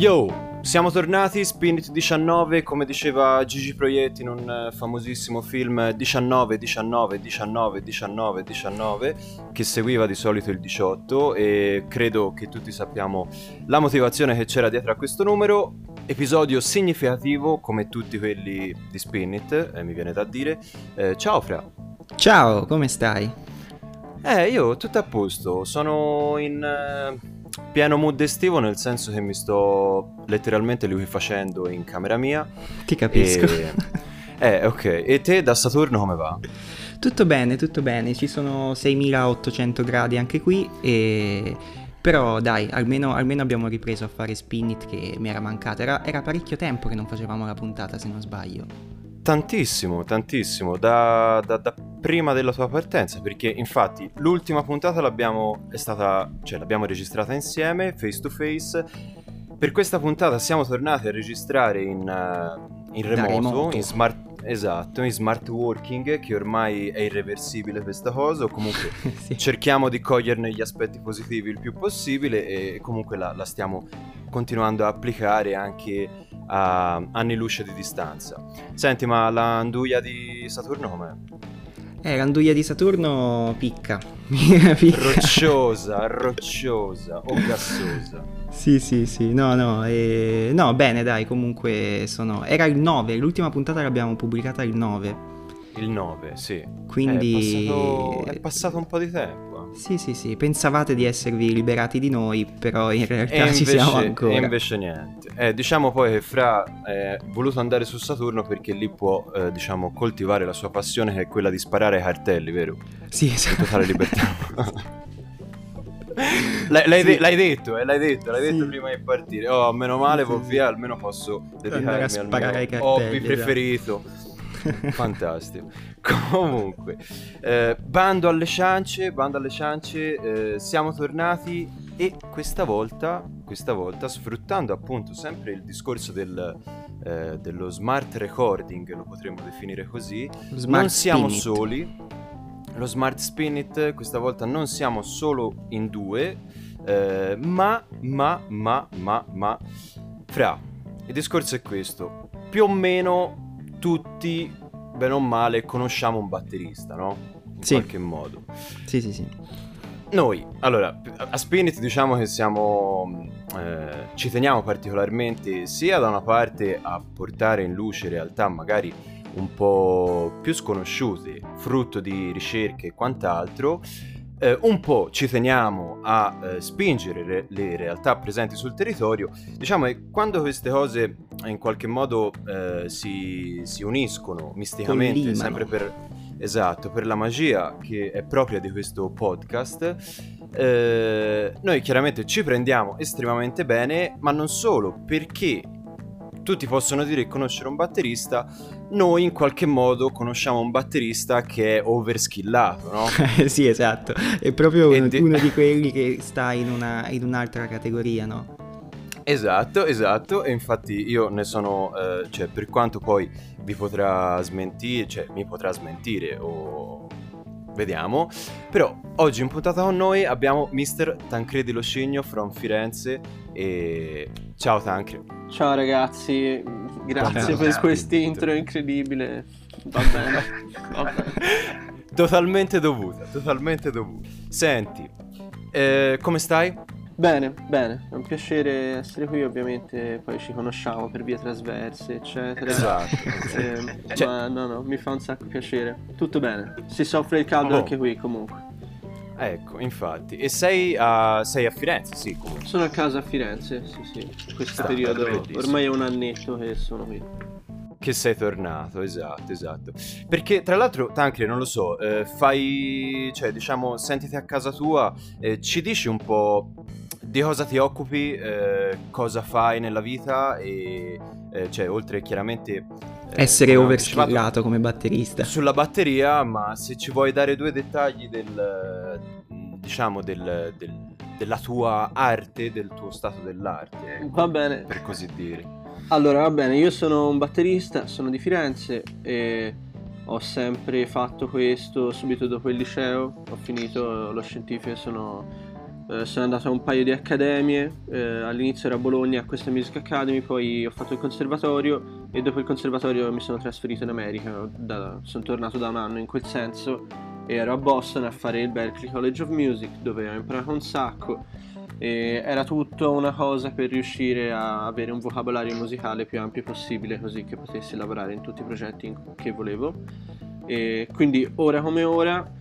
Yo, siamo tornati, Spinit 19, come diceva Gigi Proietti in un famosissimo film 19, che seguiva di solito il 18, e credo che tutti sappiamo la motivazione che c'era dietro a questo numero. Episodio significativo come tutti quelli di Spinit, mi viene da dire. Ciao Fra. Ciao, come stai? Io tutto a posto, sono in... pieno mood estivo, nel senso che mi sto letteralmente lui facendo in camera mia. Ti capisco. Ok, e te da Saturno come va? Tutto bene, ci sono 6800 gradi anche qui e... Però dai, almeno abbiamo ripreso a fare Spinit che mi era mancata, era parecchio tempo che non facevamo la puntata se non sbaglio. Tantissimo, da prima della tua partenza, perché infatti l'ultima puntata l'abbiamo registrata insieme, face to face. Per questa puntata siamo tornati a registrare in remoto. In smart working, che ormai è irreversibile questa cosa, o comunque sì. Cerchiamo di coglierne gli aspetti positivi il più possibile e comunque la stiamo continuando a applicare anche a anni luce di distanza. Senti, ma la anduia di Saturno com'è? L'anduia di Saturno picca. Rocciosa o gassosa. Sì, no, bene dai, comunque era il 9, l'ultima puntata l'abbiamo pubblicata il 9. Il 9, sì. Quindi... È passato un po' di tempo. Sì, pensavate di esservi liberati di noi, però in realtà ci siamo ancora. E invece niente. Diciamo poi che Fra è voluto andare su Saturno perché lì può, coltivare la sua passione, che è quella di sparare ai cartelli, vero? Sì, esatto. In totale libertà. L'hai detto sì. Prima di partire. Oh, meno male, sì. Via, almeno posso dedicarmi a sparare ai cartelli. Hobby preferito. Fantastico. Comunque, bando alle ciance, siamo tornati e questa volta sfruttando appunto sempre il discorso dello smart recording, lo potremmo definire così, non siamo soli. Lo smart Spinit, questa volta non siamo solo in due, ma Fra, il discorso è questo: più o meno tutti, bene o male, conosciamo un batterista, no? Qualche modo. Sì. Noi, allora, a Spinit diciamo che siamo... ci teniamo particolarmente sia da una parte a portare in luce realtà magari un po' più sconosciute, frutto di ricerche e quant'altro, un po' ci teniamo a spingere le realtà presenti sul territorio. Diciamo che quando queste cose in qualche modo si uniscono misticamente, collimano. Sempre per la magia che è propria di questo podcast, noi chiaramente ci prendiamo estremamente bene, ma non solo, perché tutti possono dire che conoscere un batterista, noi in qualche modo conosciamo un batterista che è overskillato, no? Sì, esatto, è proprio uno di quelli che sta in un'altra categoria, no? Esatto, e infatti io ne sono, per quanto poi mi potrà smentire o... Vediamo, però oggi in puntata con noi abbiamo Mr. Tancredi Lo Cigno from Firenze e... Ciao Tancredi. Ciao ragazzi, grazie per quest'intro incredibile, va bene. Totalmente dovuta. Senti, come stai? Bene, è un piacere essere qui, ovviamente poi ci conosciamo per vie trasverse, eccetera. Esatto. Ma no, mi fa un sacco piacere. Tutto bene, si soffre il caldo anche qui comunque. Ecco, infatti. E sei a Firenze, sì? Comunque. Sono a casa a Firenze, sì. Questo periodo ormai è un annetto che sono qui. Che sei tornato, esatto. Perché tra l'altro, Tancredi, non lo so, sentiti a casa tua, ci dici un po' di cosa ti occupi, cosa fai nella vita e oltre chiaramente essere overskillato come batterista sulla batteria, ma se ci vuoi dare due dettagli della tua arte, del tuo stato dell'arte, va bene, per così dire. Allora, va bene, io sono un batterista, sono di Firenze e ho sempre fatto questo. Subito dopo il liceo ho finito lo scientifico e sono sono andato a un paio di accademie, all'inizio era a Bologna, a questa Music Academy, poi ho fatto il conservatorio e dopo il conservatorio mi sono trasferito in America, sono tornato da un anno in quel senso e ero a Boston a fare il Berklee College of Music, dove ho imparato un sacco e era tutto una cosa per riuscire a avere un vocabolario musicale più ampio possibile, così che potessi lavorare in tutti i progetti che volevo. E quindi ora come ora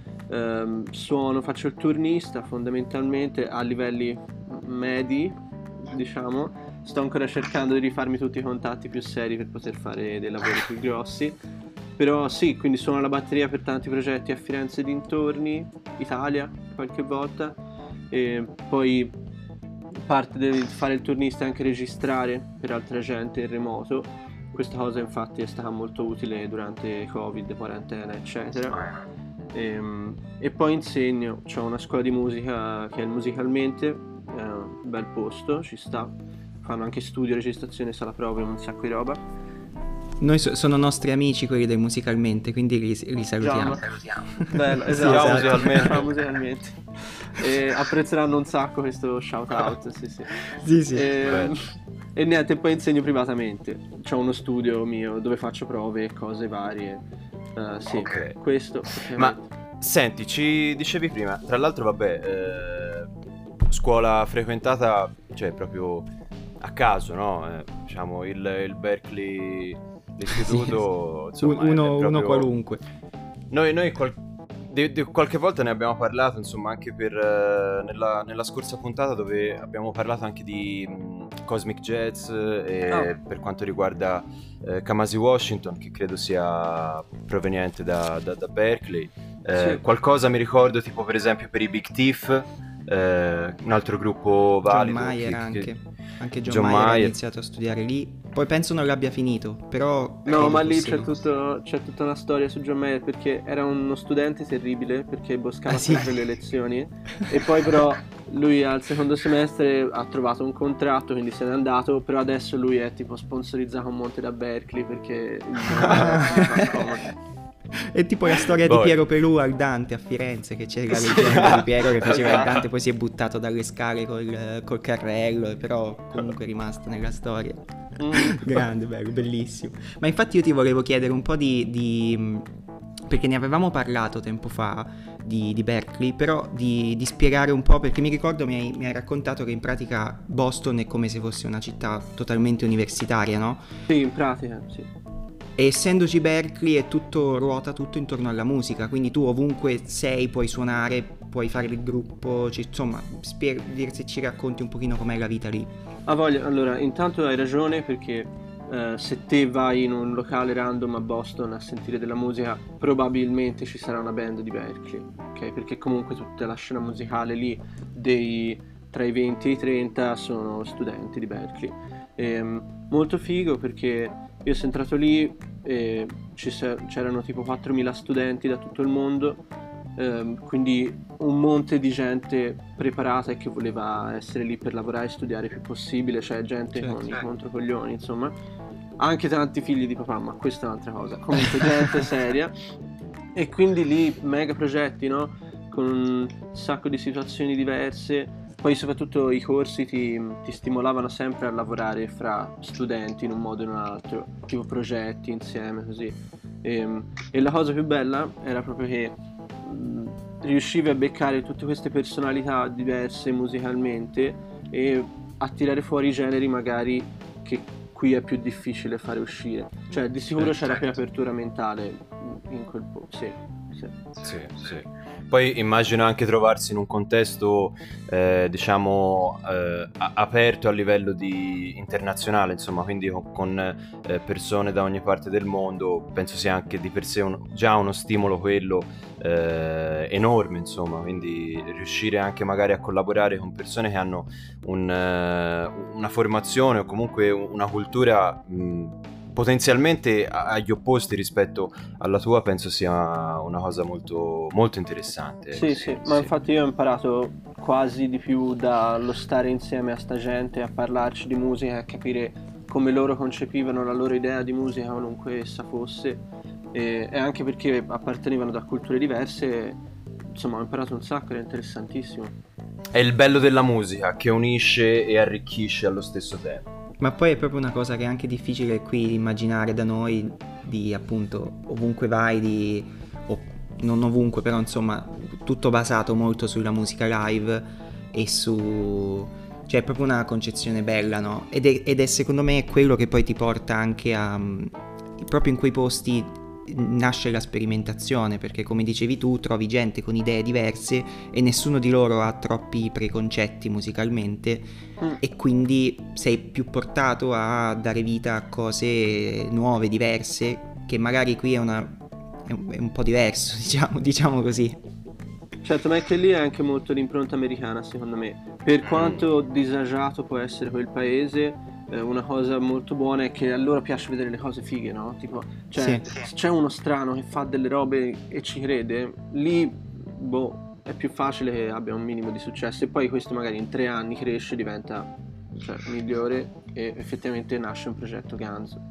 suono, faccio il turnista fondamentalmente a livelli medi, diciamo. Sto ancora cercando di rifarmi tutti i contatti più seri per poter fare dei lavori più grossi, però sì, quindi suono la batteria per tanti progetti a Firenze e dintorni, Italia qualche volta, e poi parte del fare il turnista è anche registrare per altra gente in remoto. Questa cosa infatti è stata molto utile durante Covid, quarantena eccetera. E poi insegno, c'ho una scuola di musica che è il Musicalmente, è un bel posto, ci sta, fanno anche studio, registrazione, sala prove, un sacco di roba. Noi sono nostri amici quelli del Musicalmente, quindi li salutiamo. Bello, esatto. Ciao, Musicalmente. E apprezzeranno un sacco questo shout out. Sì, sì. Sì, sì. E niente, poi insegno privatamente. C'è uno studio mio dove faccio prove e cose varie. Sì, okay. Questo. Ma senti, ci dicevi prima, tra l'altro, vabbè, scuola frequentata, cioè proprio a caso, no? Diciamo il Berklee. L'istituto, insomma, uno qualunque. Noi qualche volta ne abbiamo parlato, insomma, anche per nella scorsa puntata dove abbiamo parlato anche di Cosmic Jazz per quanto riguarda Kamasi Washington, che credo sia proveniente da Berklee. Sì. Qualcosa mi ricordo, tipo per esempio per i Big Thief, un altro gruppo valido. John Mayer anche John Mayer ha iniziato a studiare lì. Poi penso non l'abbia finito, però... No, ma lì c'è tutta una storia su John Mayer, perché era uno studente terribile, perché boscava sempre le lezioni, e poi però lui al secondo semestre ha trovato un contratto, quindi se n'è andato, però adesso lui è tipo sponsorizzato a monte da Berklee, perché... È tipo la storia di Piero Pelù al Dante a Firenze, che c'era la leggenda di Piero che faceva il Dante, poi si è buttato dalle scale col carrello, però comunque è rimasto nella storia. Grande, bello, bellissimo. Ma infatti io ti volevo chiedere un po' di perché ne avevamo parlato tempo fa di Berklee, però di spiegare un po', perché mi ricordo mi hai raccontato che in pratica Boston è come se fosse una città totalmente universitaria, no? Sì, in pratica, sì. E essendoci Berklee è tutto, ruota tutto intorno alla musica, quindi tu ovunque sei puoi suonare, puoi fare il gruppo, insomma, se ci racconti un pochino com'è la vita lì. Allora, intanto hai ragione, perché se te vai in un locale random a Boston a sentire della musica, probabilmente ci sarà una band di Berklee, ok? Perché comunque tutta la scena musicale lì tra i 20 e i 30 sono studenti di Berklee. Molto figo, perché... Io sono entrato lì e c'erano tipo 4.000 studenti da tutto il mondo, quindi un monte di gente preparata e che voleva essere lì per lavorare e studiare il più possibile, cioè gente con i controcoglioni, insomma. Anche tanti figli di papà, ma questa è un'altra cosa. Comunque gente seria. E quindi lì mega progetti, no? Con un sacco di situazioni diverse. Poi soprattutto i corsi ti stimolavano sempre a lavorare fra studenti in un modo o in un altro, tipo progetti insieme, così. E la cosa più bella era proprio che riuscivi a beccare tutte queste personalità diverse musicalmente e a tirare fuori generi magari che qui è più difficile fare uscire. Cioè di sicuro c'era più apertura mentale in quel posto, sì. Poi immagino anche trovarsi in un contesto, diciamo, aperto a livello internazionale, insomma, quindi con persone da ogni parte del mondo. Penso sia anche di per sé già uno stimolo quello enorme, insomma, quindi riuscire anche magari a collaborare con persone che hanno una formazione o comunque una cultura potenzialmente agli opposti rispetto alla tua, penso sia una cosa molto, molto interessante. Sì. Ma infatti io ho imparato quasi di più dallo stare insieme a sta gente, a parlarci di musica, a capire come loro concepivano la loro idea di musica, qualunque essa fosse, e anche perché appartenevano da culture diverse, insomma ho imparato un sacco, era interessantissimo. È il bello della musica, che unisce e arricchisce allo stesso tempo. Ma poi è proprio una cosa che è anche difficile qui immaginare da noi, di appunto ovunque vai, di, o non ovunque, però insomma tutto basato molto sulla musica live e su... cioè è proprio una concezione bella, no? Ed è secondo me quello che poi ti porta anche a... proprio in quei posti nasce la sperimentazione, perché come dicevi tu trovi gente con idee diverse e nessuno di loro ha troppi preconcetti musicalmente e quindi sei più portato a dare vita a cose nuove, diverse, che magari qui è un po' diverso, diciamo così. Certo, ma è che lì è anche molto l'impronta americana, secondo me. Per quanto disagiato può essere quel paese, una cosa molto buona è che allora piace vedere le cose fighe, no? Tipo, cioè, sì. Se c'è uno strano che fa delle robe e ci crede, lì, boh, è più facile che abbia un minimo di successo. E poi questo magari in 3 anni cresce, diventa, cioè, migliore e effettivamente nasce un progetto ganzo.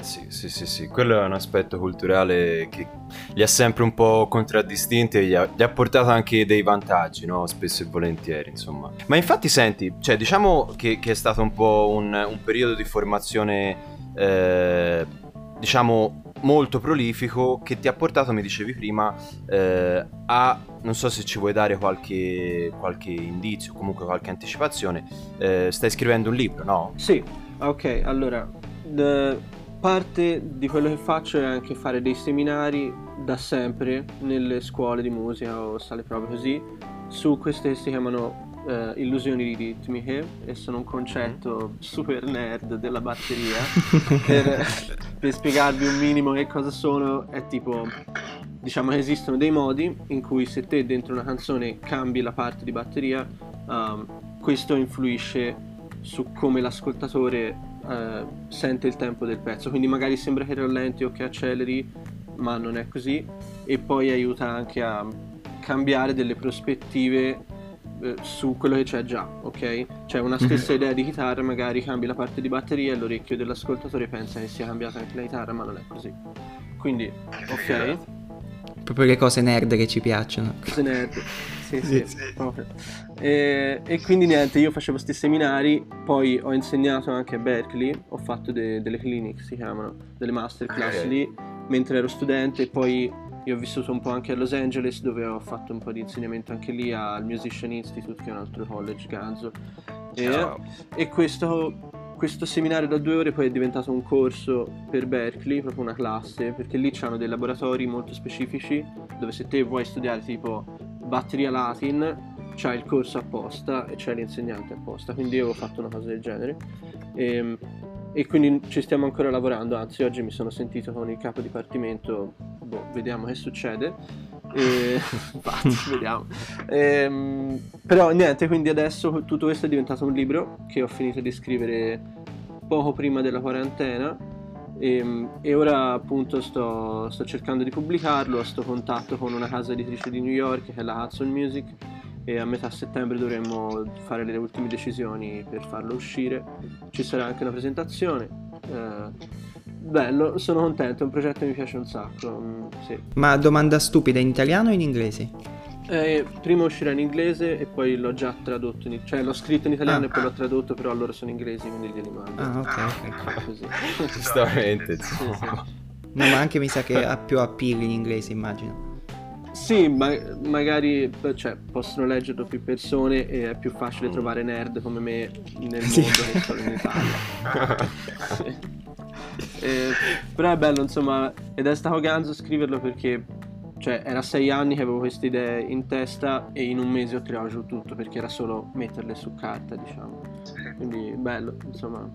Sì, quello è un aspetto culturale che li ha sempre un po' contraddistinti e gli ha portato anche dei vantaggi, no? Spesso e volentieri, insomma. Ma infatti senti, cioè diciamo che è stato un po' un periodo di formazione diciamo molto prolifico, che ti ha portato, mi dicevi prima, a, non so se ci vuoi dare qualche indizio, comunque qualche anticipazione, stai scrivendo un libro, no? Sì, ok, allora... parte di quello che faccio è anche fare dei seminari da sempre nelle scuole di musica o sale prove così, su queste che si chiamano illusioni ritmiche, e sono un concetto super nerd della batteria. per spiegarvi un minimo che cosa sono, è tipo, diciamo che esistono dei modi in cui se te dentro una canzone cambi la parte di batteria, questo influisce su come l'ascoltatore sente il tempo del pezzo, quindi magari sembra che rallenti o che acceleri, ma non è così. E poi aiuta anche a cambiare delle prospettive su quello che c'è già, ok? Cioè una stessa idea di chitarra, magari cambi la parte di batteria e l'orecchio dell'ascoltatore pensa che sia cambiata anche la chitarra, ma non è così. Quindi, ok, proprio le cose nerd che ci piacciono. Cose nerd. Sì. Proprio. E quindi niente, io facevo questi seminari, poi ho insegnato anche a Berklee, ho fatto delle clinic, si chiamano, delle masterclass lì, mentre ero studente. Poi io ho vissuto un po' anche a Los Angeles, dove ho fatto un po' di insegnamento anche lì al Musician Institute, che è un altro college ganzo. E questo seminario da 2 ore poi è diventato un corso per Berklee, proprio una classe, perché lì c'hanno dei laboratori molto specifici, dove se te vuoi studiare tipo batteria Latin, c'è il corso apposta e c'è l'insegnante apposta, quindi io ho fatto una cosa del genere e quindi ci stiamo ancora lavorando. Anzi, oggi mi sono sentito con il capo dipartimento, vediamo che succede vediamo. Però niente, quindi adesso tutto questo è diventato un libro che ho finito di scrivere poco prima della quarantena e ora appunto sto cercando di pubblicarlo. Ho sto contatto con una casa editrice di New York, che è la Hudson Music, e a metà settembre dovremmo fare le ultime decisioni per farlo uscire. Ci sarà anche una presentazione. Bello, sono contento, è un progetto che mi piace un sacco. Sì. Ma domanda stupida, in italiano o in inglese? Prima uscirà in inglese e poi l'ho già tradotto, cioè l'ho scritto in italiano e poi l'ho tradotto, però loro sono inglesi, quindi glieli mando. Ok. Così. Giustamente. No, ma anche mi sa che ha più appeal in inglese, immagino. Sì, magari cioè, possono leggerlo più persone e è più facile trovare nerd come me nel mondo che solo in Italia. Però è bello, insomma, ed è stato ganzo scriverlo, perché cioè era 6 anni che avevo queste idee in testa e in un mese ho tirato giù tutto, perché era solo metterle su carta, diciamo. Quindi bello, insomma.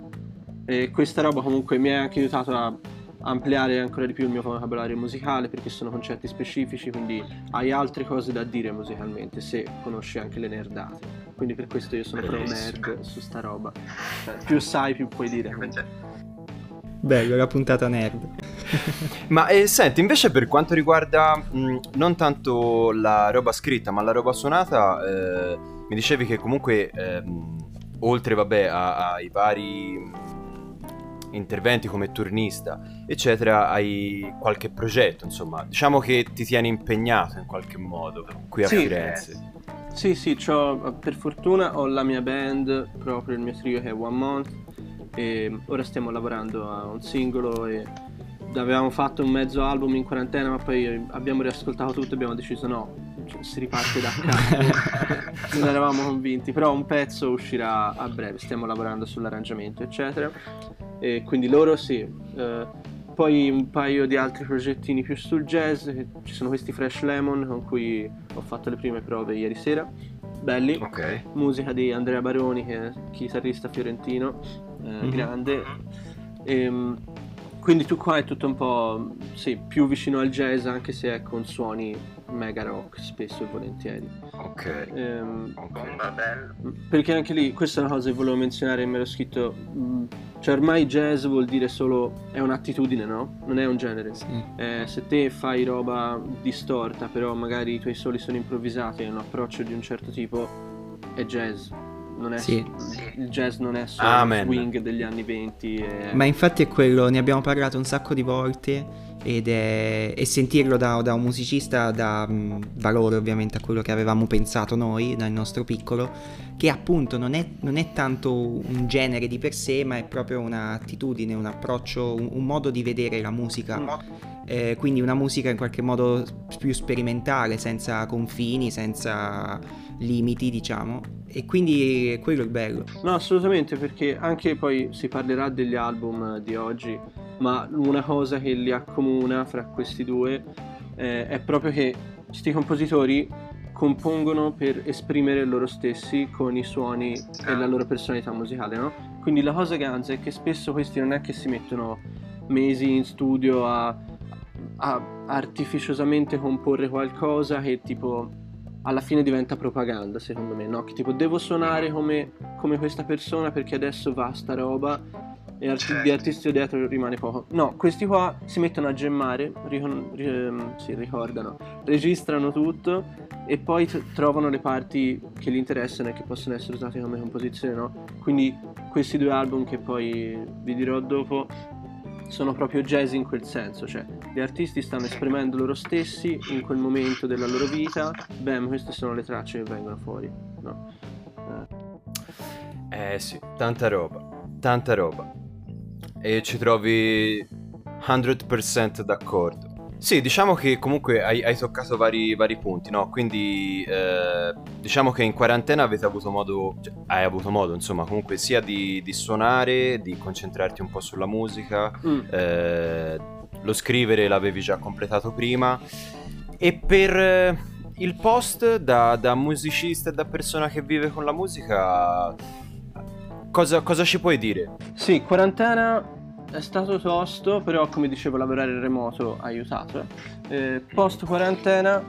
E questa roba comunque mi ha anche aiutato a ampliare ancora di più il mio vocabolario musicale, perché sono concetti specifici, quindi hai altre cose da dire musicalmente se conosci anche le nerdate. Quindi per questo io sono pro nerd su sta roba, cioè, più sai più puoi dire. Bello, la puntata nerd. Ma senti, invece per quanto riguarda non tanto la roba scritta ma la roba suonata, mi dicevi che comunque oltre ai vari interventi come turnista eccetera, hai qualche progetto, insomma, diciamo che ti tieni impegnato in qualche modo qui a Firenze. Sì, per fortuna ho la mia band, proprio il mio trio che è One Month, e ora stiamo lavorando a un singolo e avevamo fatto un mezzo album in quarantena, ma poi abbiamo riascoltato tutto e abbiamo deciso si riparte da capo. Non eravamo convinti, però un pezzo uscirà a breve, stiamo lavorando sull'arrangiamento eccetera, e quindi loro poi un paio di altri progettini più sul jazz. Ci sono questi Fresh Lemon con cui ho fatto le prime prove ieri sera, belli, okay. Musica di Andrea Baroni, che è chitarrista fiorentino, grande, e quindi tu qua è tutto un po' più vicino al jazz, anche se è con suoni mega rock spesso e volentieri. Ok. Perché anche lì, questa è una cosa che volevo menzionare, me l'ho scritto, ormai jazz vuol dire solo, è un'attitudine, no? Non è un genere. Se te fai roba distorta, però magari i tuoi soli sono improvvisati, hai un approccio di un certo tipo, è jazz. Non è il jazz non è solo swing degli anni 20 e... Ma infatti è quello, ne abbiamo parlato un sacco di volte, e sentirlo da un musicista dà valore ovviamente a quello che avevamo pensato noi dal nostro piccolo, che appunto non è tanto un genere di per sé, ma è proprio un'attitudine, un approccio, un modo di vedere la musica, quindi una musica in qualche modo più sperimentale, senza confini, senza limiti, diciamo, e quindi quello è bello. No, assolutamente, perché anche poi si parlerà degli album di oggi, ma una cosa che li accomuna fra questi due è proprio che questi compositori compongono per esprimere loro stessi con i suoni e la loro personalità musicale, no? Quindi la cosa ganza è che spesso questi non è che si mettono mesi in studio a artificiosamente comporre qualcosa che tipo alla fine diventa propaganda, secondo me, no? Che tipo devo suonare come questa persona perché adesso va sta roba, e di artisti dietro rimane poco. No, questi qua si mettono a gemmare, registrano tutto e poi trovano le parti che li interessano e che possono essere usate come composizione, no? Quindi questi due album, che poi vi dirò dopo, sono proprio jazz in quel senso, cioè gli artisti stanno esprimendo loro stessi in quel momento della loro vita, bam, queste sono le tracce che vengono fuori, no? Sì, tanta roba. E ci trovi 100% d'accordo. Sì, diciamo che comunque hai toccato vari punti, no? Quindi diciamo che in quarantena hai avuto modo, insomma, comunque sia di suonare, di concentrarti un po' sulla musica, lo scrivere l'avevi già completato prima, e per il post da musicista e da persona che vive con la musica, cosa ci puoi dire? Sì, quarantena è stato tosto, però come dicevo lavorare in remoto ha aiutato. Post quarantena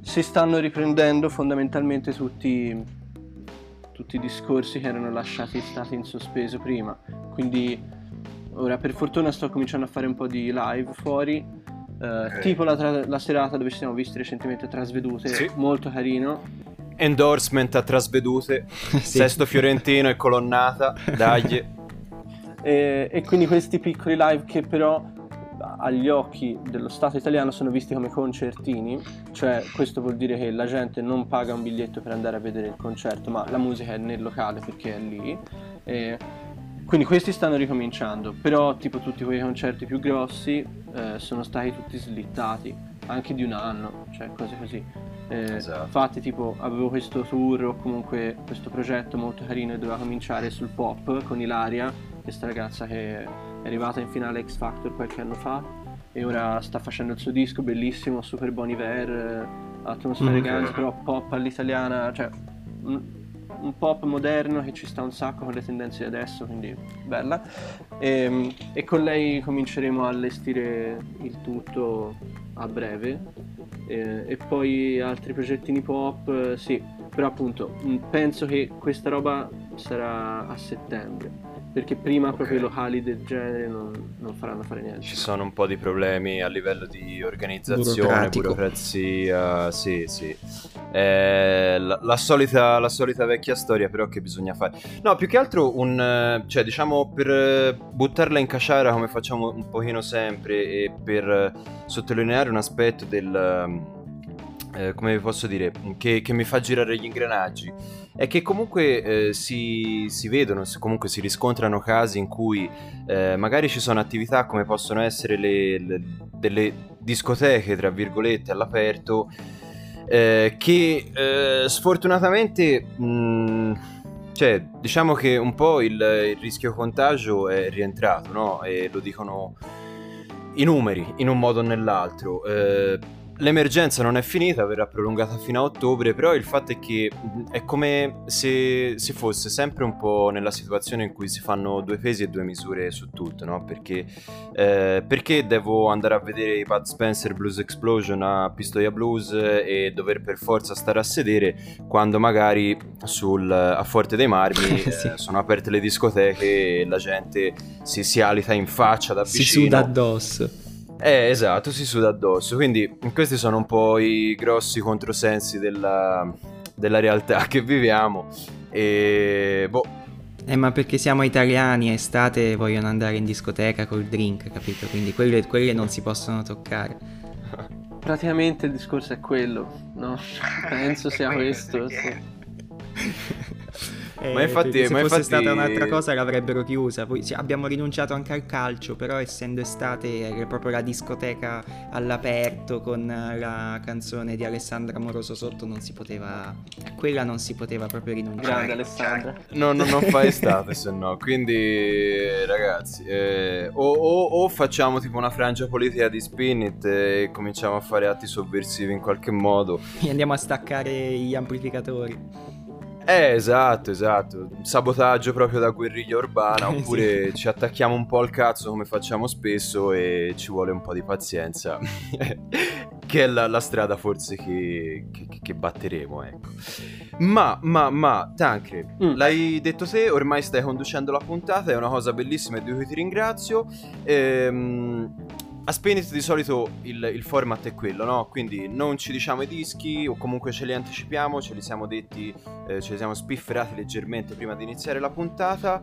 si stanno riprendendo fondamentalmente tutti i discorsi che erano stati in sospeso prima, quindi ora per fortuna sto cominciando a fare un po' di live fuori, tipo la serata dove ci siamo visti recentemente a Trasvedute, molto carino. Endorsement a Trasvedute, Sesto Fiorentino e Colonnata, dagli. E quindi questi piccoli live che però agli occhi dello Stato italiano sono visti come concertini, cioè questo vuol dire che la gente non paga un biglietto per andare a vedere il concerto, ma la musica è nel locale perché è lì, quindi questi stanno ricominciando, però tipo tutti quei concerti più grossi sono stati tutti slittati, anche di un anno, cioè cose così. Infatti tipo avevo questo tour, o comunque questo progetto molto carino, e doveva cominciare sul pop con Ilaria, questa ragazza che è arrivata in finale X Factor qualche anno fa e ora sta facendo il suo disco bellissimo, super Bon Iver, atmosfera ganza, però pop all'italiana, cioè un pop moderno che ci sta un sacco con le tendenze di adesso, quindi bella, e con lei cominceremo a allestire il tutto a breve. E poi altri progettini pop, però appunto penso che questa roba sarà a settembre, perché prima proprio i locali del genere non faranno fare niente. Ci sono un po' di problemi a livello di organizzazione, burocrazia, sì. La solita vecchia storia, però, che bisogna fare. No, più che altro cioè diciamo per buttarla in caciara come facciamo un pochino sempre, e per sottolineare un aspetto come vi posso dire, che mi fa girare gli ingranaggi, è che comunque si vedono, comunque si riscontrano casi in cui magari ci sono attività come possono essere delle discoteche, tra virgolette, all'aperto, che sfortunatamente cioè, diciamo che un po' il rischio contagio è rientrato, no? E lo dicono i numeri in un modo o nell'altro. L'emergenza non è finita, verrà prolungata fino a ottobre, però il fatto è che è come se si fosse sempre un po' nella situazione in cui si fanno due pesi e due misure su tutto, no? Perché devo andare a vedere i Bud Spencer Blues Explosion a Pistoia Blues e dover per forza stare a sedere quando magari a Forte dei Marmi sì, sono aperte le discoteche e la gente si alita in faccia da vicino, si suda addosso. Esatto, si suda addosso. Quindi questi sono un po' i grossi controsensi della realtà che viviamo. E ma perché siamo italiani, a estate vogliono andare in discoteca col drink, capito? Quindi quelle non si possono toccare. Praticamente il discorso è quello, no? Penso sia questo, sì. Ma infatti... fosse stata un'altra cosa l'avrebbero chiusa. Poi, cioè, abbiamo rinunciato anche al calcio, però essendo estate era proprio la discoteca all'aperto con la canzone di Alessandra Moroso sotto, non si poteva, quella non si poteva proprio rinunciare. Grande Alessandra. No, non fa estate se no. Quindi ragazzi, o facciamo tipo una frangia politica di Spinit e cominciamo a fare atti sovversivi in qualche modo e andiamo a staccare gli amplificatori. Esatto, sabotaggio proprio da guerriglia urbana, oppure ci attacchiamo un po' al cazzo come facciamo spesso e ci vuole un po' di pazienza che è la strada forse che batteremo, ecco. Ma Tancre, l'hai detto te, ormai stai conducendo la puntata, è una cosa bellissima e di cui ti ringrazio. A Spinit di solito il format è quello, no? Quindi non ci diciamo i dischi, o comunque ce li anticipiamo, ce li siamo detti, ce li siamo spifferati leggermente prima di iniziare la puntata.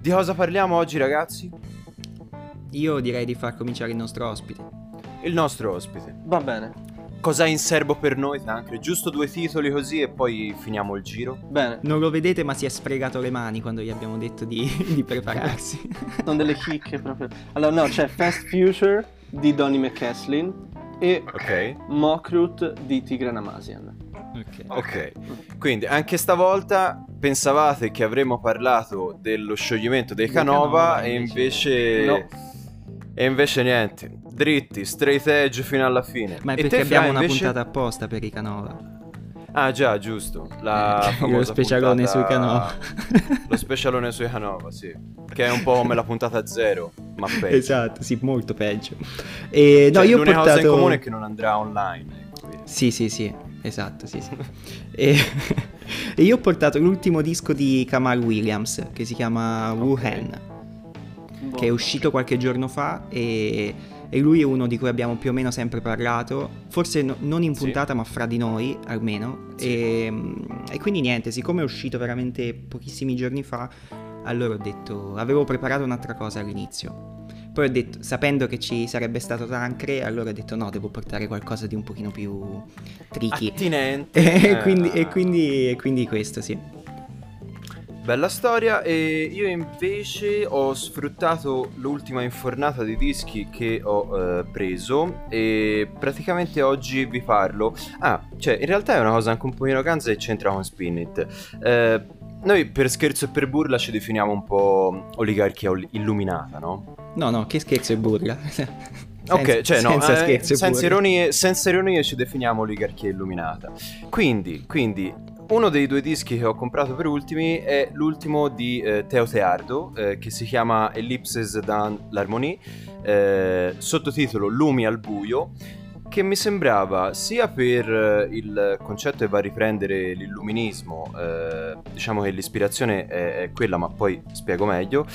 Di cosa parliamo oggi, ragazzi? Io direi di far cominciare il nostro ospite. Il nostro ospite. Va bene. Cos'ha in serbo per noi, Tancre? Giusto due titoli così e poi finiamo il giro. Bene. Non lo vedete, ma si è sfregato le mani quando gli abbiamo detto di prepararsi. Sono delle chicche proprio. Allora, no, c'è Fast Future di Donny McCaslin e Mokrut di Tigran Hamasyan. Ok, quindi anche stavolta pensavate che avremmo parlato dello scioglimento dei Canova e invece... No. E invece niente, dritti, straight edge fino alla fine. Ma è perché abbiamo una puntata apposta per i Canova. Ah già, giusto, lo specialone puntata... sui Canova. Lo specialone sui Canova, sì. Che è un po' come la puntata zero, ma peggio. Esatto, sì, molto peggio. E cioè, no, io l'unica cosa in comune è che non andrà online. Sì, esatto, sì. E io ho portato l'ultimo disco di Kamal Williams, che si chiama Wuhan, che è uscito qualche giorno fa e lui è uno di cui abbiamo più o meno sempre parlato, forse non in puntata, sì, ma fra di noi almeno, sì. E quindi niente, siccome è uscito veramente pochissimi giorni fa, allora ho detto, avevo preparato un'altra cosa all'inizio, poi ho detto, sapendo che ci sarebbe stato Tancre, allora ho detto no, devo portare qualcosa di un pochino più tricky, attinente. E quindi questo, sì. Bella storia. E io invece ho sfruttato l'ultima infornata di dischi che ho preso e praticamente oggi vi parlo. Cioè in realtà è una cosa anche un po' ganza e c'entra con Spinit. Noi per scherzo e per burla ci definiamo un po' oligarchia illuminata, no? No, che scherzo e burla. Ok, cioè no, senza ironie ci definiamo oligarchia illuminata. Quindi uno dei due dischi che ho comprato per ultimi è l'ultimo di Teo Teardo, che si chiama Ellipses dans l'harmonie, sottotitolo Lumi al buio, che mi sembrava sia per il concetto che va a riprendere l'illuminismo, diciamo che l'ispirazione è quella, ma poi spiego meglio,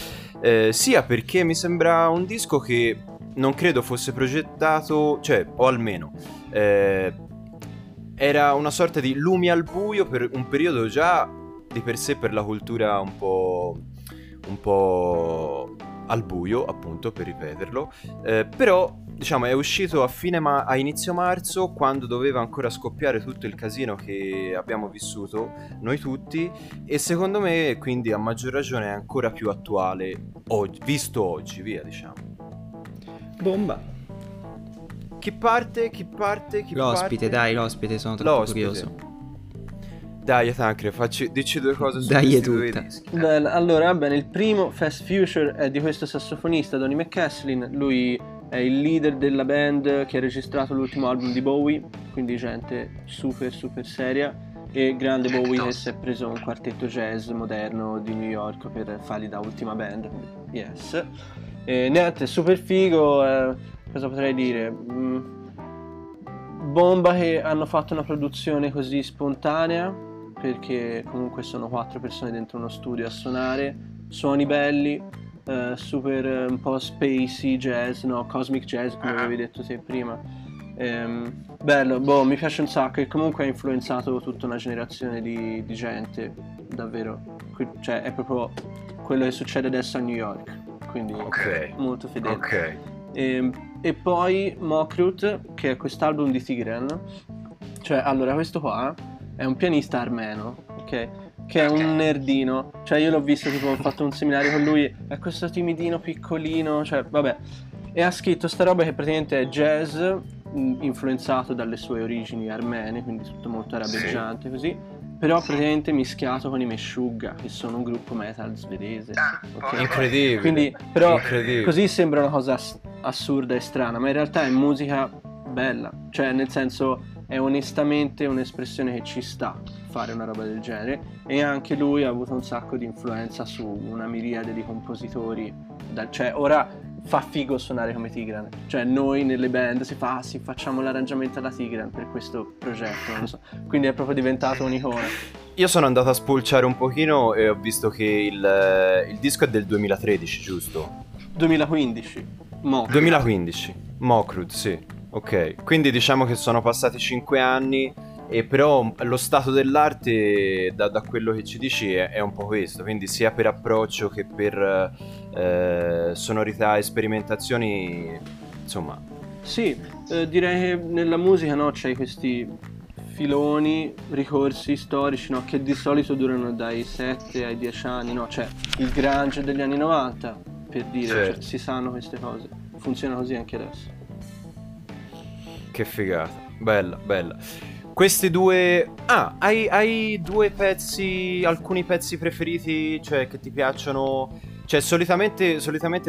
sia perché mi sembra un disco che non credo fosse progettato, cioè, o almeno... era una sorta di lumi al buio per un periodo già di per sé per la cultura un po' al buio, appunto, per ripeterlo, però diciamo è uscito a inizio marzo, quando doveva ancora scoppiare tutto il casino che abbiamo vissuto noi tutti, e secondo me quindi a maggior ragione è ancora più attuale oggi, visto oggi, via, diciamo. Bomba. Chi parte? L'ospite, dai, l'ospite, sono troppo curioso. Dai, Tancre, dici due cose su questi due dischi. Allora, va bene, il primo, Fast Future, è di questo sassofonista, Donny McCaslin. Lui è il leader della band che ha registrato l'ultimo album di Bowie, quindi gente super, super seria. E grande Bowie che si è preso un quartetto jazz moderno di New York per fargli da ultima band. Yes. E niente, super figo, cosa potrei dire? Bomba che hanno fatto una produzione così spontanea, perché comunque sono 4 persone dentro uno studio a suonare, suoni belli, super un po' spacey jazz, no, cosmic jazz come avevi detto te prima, bello, boh, mi piace un sacco, e comunque ha influenzato tutta una generazione di gente, davvero, cioè è proprio quello che succede adesso a New York, quindi okay, molto fedele. Okay. E poi Mokrut, che è quest'album di Tigran, cioè allora questo qua è un pianista armeno, ok? Che è un nerdino, cioè io l'ho visto, tipo ho fatto un seminario con lui, è questo timidino piccolino, cioè vabbè, e ha scritto sta roba che praticamente è jazz influenzato dalle sue origini armene, quindi tutto molto arabeggiante, sì, così, però praticamente mischiato con i Meshuggah, che sono un gruppo metal svedese, okay? Incredibile. Quindi però incredibile, così sembra una cosa assurda e strana, ma in realtà è musica bella, cioè nel senso è onestamente un'espressione che ci sta, fare una roba del genere, e anche lui ha avuto un sacco di influenza su una miriade di compositori, cioè ora fa figo suonare come Tigran, cioè noi nelle band si fa, sì, facciamo l'arrangiamento alla Tigran per questo progetto, non so, quindi è proprio diventato un'icona. Io sono andato a spulciare un pochino e ho visto che il disco è del 2013, giusto? 2015, Mokrut. 2015, Mokrut, sì. Ok, quindi diciamo che sono passati 5 anni, e però lo stato dell'arte, da quello che ci dici, è un po' questo, quindi sia per approccio che per sonorità e sperimentazioni, insomma. Sì, direi che nella musica, no, c'è questi filoni, ricorsi storici, no, che di solito durano dai 7 ai 10 anni, no, cioè il grunge degli anni 90, per dire, certo, cioè, si sanno queste cose, funziona così anche adesso. Che figata, bella, bella. Questi due... Ah, hai due pezzi, alcuni pezzi preferiti, cioè che ti piacciono? Cioè solitamente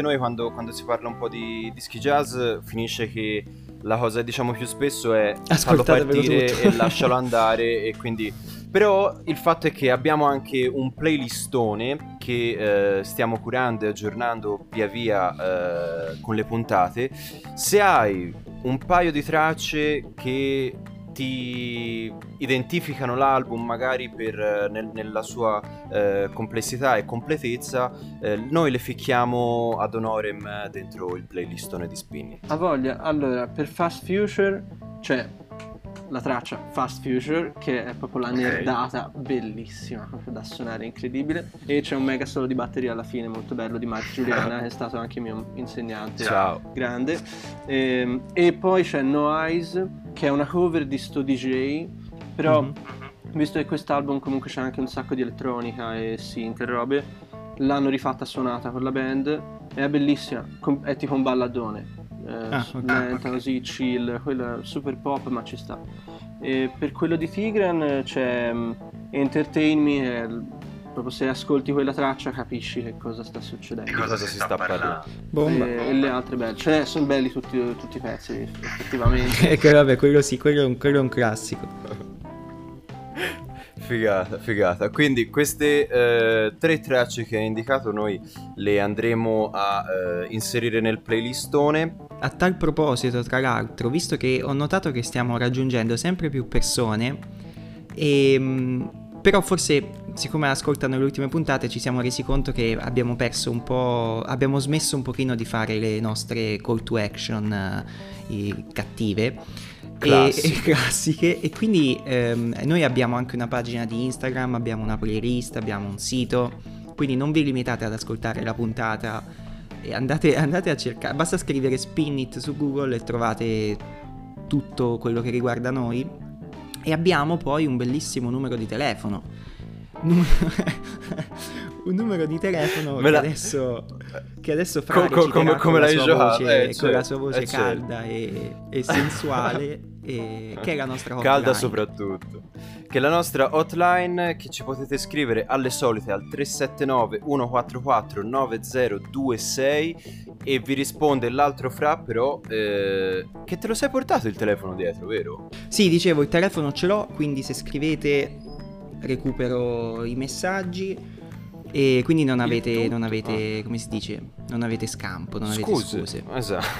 noi quando si parla un po' di dischi jazz finisce che la cosa, diciamo, più spesso è farlo partire e lascialo andare, e quindi... Però il fatto è che abbiamo anche un playlistone che stiamo curando e aggiornando via via con le puntate. Se hai un paio di tracce che ti identificano l'album magari per, nella sua complessità e completezza, noi le ficchiamo ad honorem dentro il playlistone di Spinit. A voglia. Allora, per Fast Future c'è la traccia Fast Future, che è proprio la nerdata, bellissima, proprio da suonare, incredibile, e c'è un mega solo di batteria alla fine molto bello di Mark Giuliana, che è stato anche mio insegnante, ciao, grande. E poi c'è No Eyes, che è una cover di sto DJ, però visto che quest'album comunque c'è anche un sacco di elettronica e synth e robe, l'hanno rifatta suonata con la band, è bellissima, è tipo un balladone, lenta, così chill, quella super pop, ma ci sta. E per quello di Tigran c'è Entertain Me, proprio se ascolti quella traccia capisci che cosa sta succedendo, di cosa si sta parlando. Bomba. E le altre belle, cioè sono belli tutti i pezzi effettivamente. Ecco, vabbè, quello sì, quello è un classico. Figata. Quindi queste tre tracce che hai indicato noi le andremo a inserire nel playlistone. A tal proposito, tra l'altro, visto che ho notato che stiamo raggiungendo sempre più persone, però forse siccome ascoltano le ultime puntate ci siamo resi conto che abbiamo perso un po', abbiamo smesso un pochino di fare le nostre call to action cattive. E classiche, e quindi noi abbiamo anche una pagina di Instagram, abbiamo una playlist, abbiamo un sito, quindi non vi limitate ad ascoltare la puntata e andate a cercare, basta scrivere Spinit su Google e trovate tutto quello che riguarda noi. E abbiamo poi un bellissimo numero di telefono, un numero di telefono che adesso Fra reciterà con la sua voce calda e sensuale che è la nostra hotline. Calda soprattutto, che è la nostra hotline, che ci potete scrivere alle solite al 379 144 9026, e vi risponde l'altro Fra. Però che te lo sei portato il telefono dietro, vero? Sì, dicevo, il telefono ce l'ho, quindi se scrivete recupero i messaggi e quindi non avete come si dice, non avete scampo, non avete scuse. Esatto.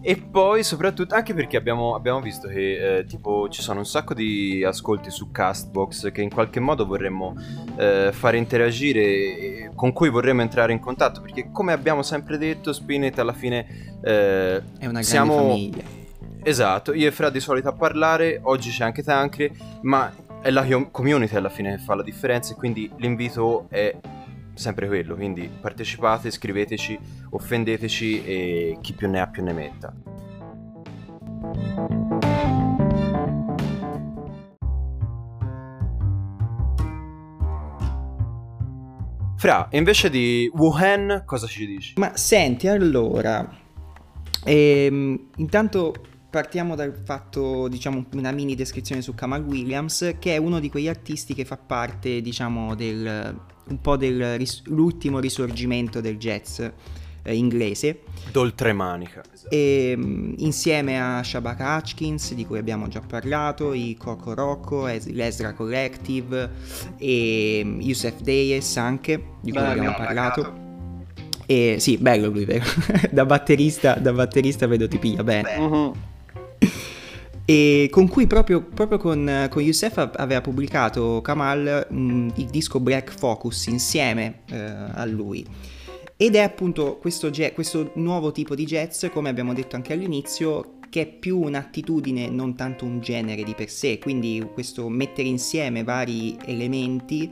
E poi soprattutto anche perché abbiamo visto che tipo ci sono un sacco di ascolti su Castbox che in qualche modo vorremmo fare interagire, con cui vorremmo entrare in contatto, perché come abbiamo sempre detto Spinit alla fine è una grande famiglia. Esatto, io e Fra di solito a parlare, oggi c'è anche Tancre, ma è la community alla fine che fa la differenza, e quindi l'invito è sempre quello, quindi partecipate, scriveteci, offendeteci e chi più ne ha più ne metta. Fra, invece di Wuhan cosa ci dici? Ma senti, allora, intanto partiamo dal fatto, diciamo, una mini descrizione su Kamal Williams, che è uno di quegli artisti che fa parte, diciamo, dell'ultimo risorgimento del jazz inglese, d'oltremanica, esatto. Insieme a Shabaka Hutchkins, di cui abbiamo già parlato, i Coco Rocco, l'Ezra Collective e Yussef Dayes anche, di cui abbiamo parlato. E sì, bello lui, vero? da batterista vedo ti piglia bene. Uh-huh. E con cui proprio con Youssef aveva pubblicato Kamal il disco Black Focus insieme a lui, ed è appunto questo nuovo tipo di jazz, come abbiamo detto anche all'inizio, che è più un'attitudine, non tanto un genere di per sé, quindi questo mettere insieme vari elementi.